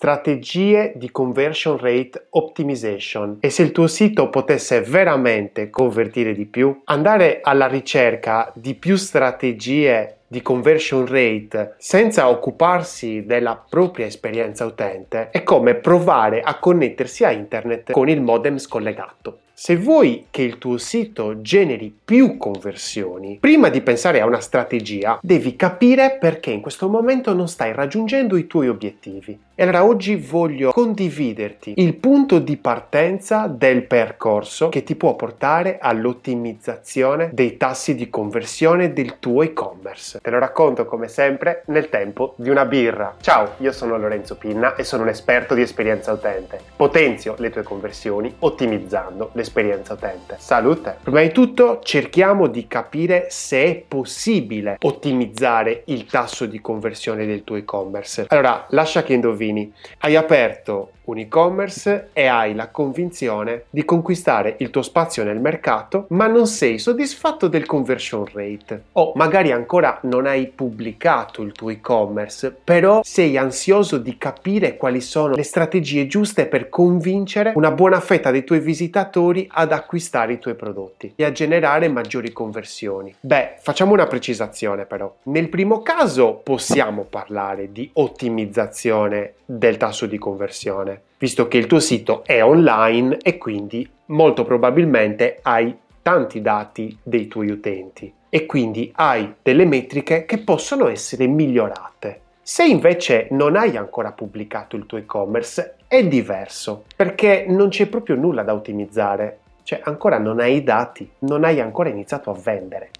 strategie di conversion rate optimization. E se il tuo sito potesse veramente convertire di più, andare alla ricerca di più strategie di conversion rate senza occuparsi della propria esperienza utente è come provare a connettersi a internet con il modem scollegato. Se vuoi che il tuo sito generi più conversioni, prima di pensare a una strategia, devi capire perché in questo momento non stai raggiungendo i tuoi obiettivi. E allora oggi voglio condividerti il punto di partenza del percorso che ti può portare all'ottimizzazione dei tassi di conversione del tuo e-commerce. Te lo racconto come sempre nel tempo di una birra. Ciao, io sono Lorenzo Pinna e sono un esperto di esperienza utente. Potenzio le tue conversioni ottimizzando le esperienza utente. Salute! Prima di tutto cerchiamo di capire se è possibile ottimizzare il tasso di conversione del tuo e-commerce. Allora, lascia che indovini. Hai aperto un e-commerce e hai la convinzione di conquistare il tuo spazio nel mercato, ma non sei soddisfatto del conversion rate. O magari ancora non hai pubblicato il tuo e-commerce, però sei ansioso di capire quali sono le strategie giuste per convincere una buona fetta dei tuoi visitatori ad acquistare i tuoi prodotti e a generare maggiori conversioni. Beh, facciamo una precisazione però. Nel primo caso possiamo parlare di ottimizzazione del tasso di conversione, visto che il tuo sito è online e quindi molto probabilmente hai tanti dati dei tuoi utenti e quindi hai delle metriche che possono essere migliorate. Se invece non hai ancora pubblicato il tuo e-commerce è diverso, perché non c'è proprio nulla da ottimizzare, cioè ancora non hai i dati, non hai ancora iniziato a vendere,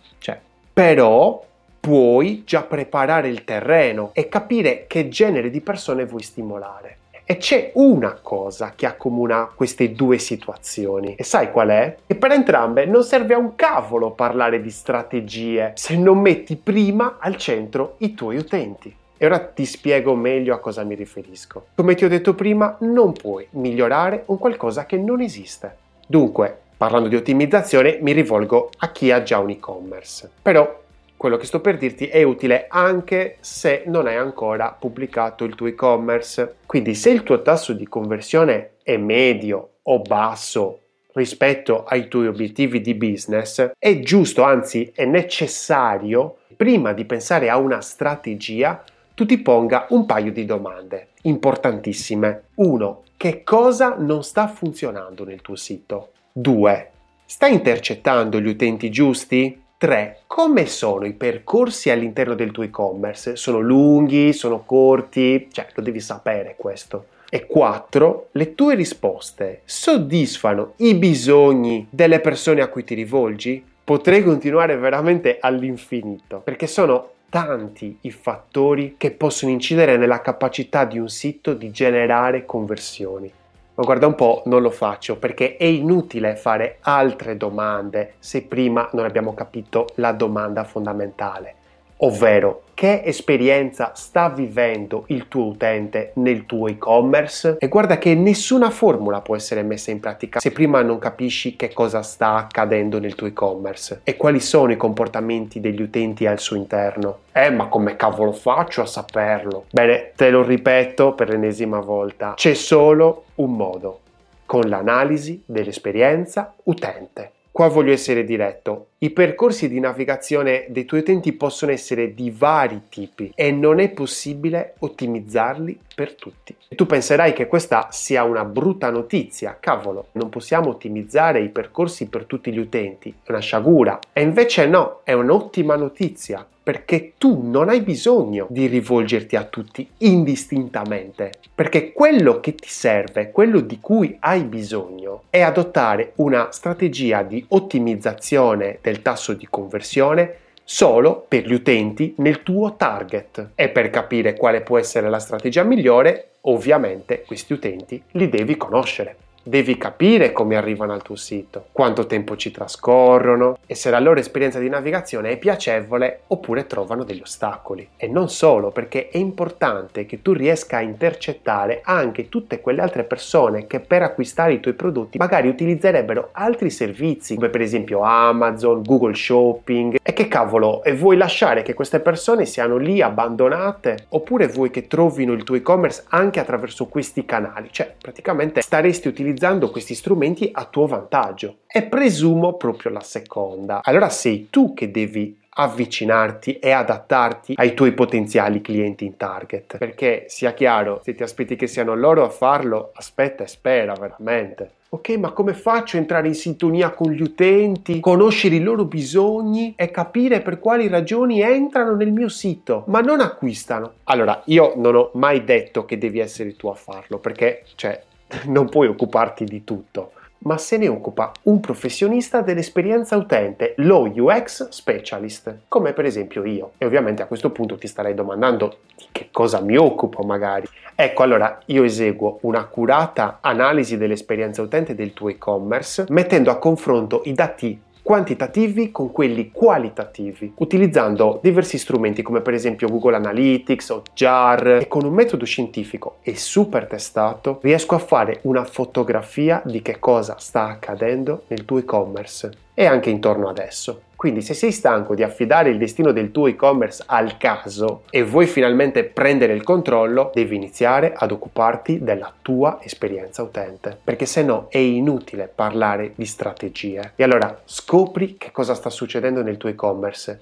però puoi già preparare il terreno e capire che genere di persone vuoi stimolare. E c'è una cosa che accomuna queste due situazioni. E sai qual è? Che per entrambe non serve a un cavolo parlare di strategie se non metti prima al centro i tuoi utenti. E ora ti spiego meglio a cosa mi riferisco. Come ti ho detto prima, non puoi migliorare un qualcosa che non esiste. Dunque, parlando di ottimizzazione, mi rivolgo a chi ha già un e-commerce. Però quello che sto per dirti è utile anche se non hai ancora pubblicato il tuo e-commerce. Quindi se il tuo tasso di conversione è medio o basso rispetto ai tuoi obiettivi di business, è giusto, anzi è necessario, prima di pensare a una strategia, tu ti ponga un paio di domande importantissime. 1. Che cosa non sta funzionando nel tuo sito? 2. Stai intercettando gli utenti giusti? 3. Come sono i percorsi all'interno del tuo e-commerce? Sono lunghi? Sono corti? Lo devi sapere questo. E 4. Le tue risposte soddisfano i bisogni delle persone a cui ti rivolgi? Potrei continuare veramente all'infinito, perché sono tanti i fattori che possono incidere nella capacità di un sito di generare conversioni. Ma guarda un po', non lo faccio perché è inutile fare altre domande se prima non abbiamo capito la domanda fondamentale, ovvero che esperienza sta vivendo il tuo utente nel tuo e-commerce? E guarda che nessuna formula può essere messa in pratica se prima non capisci che cosa sta accadendo nel tuo e-commerce e quali sono i comportamenti degli utenti al suo interno. Ma come cavolo faccio a saperlo? Bene, te lo ripeto per l'ennesima volta. C'è solo un modo, con l'analisi dell'esperienza utente. Qua voglio essere diretto. I percorsi di navigazione dei tuoi utenti possono essere di vari tipi e non è possibile ottimizzarli per tutti. E tu penserai che questa sia una brutta notizia, cavolo, non possiamo ottimizzare i percorsi per tutti gli utenti, è una sciagura. E invece no, è un'ottima notizia, perché tu non hai bisogno di rivolgerti a tutti indistintamente, perché quello che ti serve, quello di cui hai bisogno, è adottare una strategia di ottimizzazione del tasso di conversione solo per gli utenti nel tuo target. E per capire quale può essere la strategia migliore, ovviamente questi utenti li devi conoscere. Devi capire come arrivano al tuo sito, quanto tempo ci trascorrono e se la loro esperienza di navigazione è piacevole oppure trovano degli ostacoli. E non solo, perché è importante che tu riesca a intercettare anche tutte quelle altre persone che per acquistare i tuoi prodotti magari utilizzerebbero altri servizi, come per esempio Amazon, Google Shopping. E che cavolo, e vuoi lasciare che queste persone siano lì abbandonate? Oppure vuoi che trovino il tuo e-commerce anche attraverso questi canali? Cioè, praticamente staresti utilizzando questi strumenti a tuo vantaggio. E presumo proprio la seconda. Allora sei tu che devi avvicinarti e adattarti ai tuoi potenziali clienti in target, perché sia chiaro, se ti aspetti che siano loro a farlo, aspetta e spera veramente. Ok, ma come faccio a entrare in sintonia con gli utenti, conoscere i loro bisogni e capire per quali ragioni entrano nel mio sito, ma non acquistano? Allora, io non ho mai detto che devi essere tu a farlo, perché cioè non puoi occuparti di tutto, ma se ne occupa un professionista dell'esperienza utente, lo UX specialist, come per esempio io. E ovviamente a questo punto ti starei domandando di che cosa mi occupo magari. Ecco, allora io eseguo un'accurata analisi dell'esperienza utente del tuo e-commerce, mettendo a confronto i dati quantitativi con quelli qualitativi, utilizzando diversi strumenti come per esempio Google Analytics o Jar, e con un metodo scientifico e super testato riesco a fare una fotografia di che cosa sta accadendo nel tuo e-commerce e anche intorno ad esso. Quindi se sei stanco di affidare il destino del tuo e-commerce al caso e vuoi finalmente prendere il controllo, devi iniziare ad occuparti della tua esperienza utente, perché se no è inutile parlare di strategie. E allora scopri che cosa sta succedendo nel tuo e-commerce.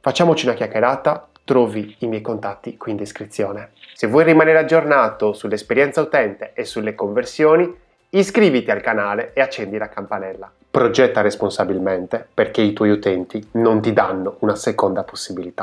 Facciamoci una chiacchierata, trovi i miei contatti qui in descrizione. Se vuoi rimanere aggiornato sull'esperienza utente e sulle conversioni, iscriviti al canale e accendi la campanella. Progetta responsabilmente, perché i tuoi utenti non ti danno una seconda possibilità.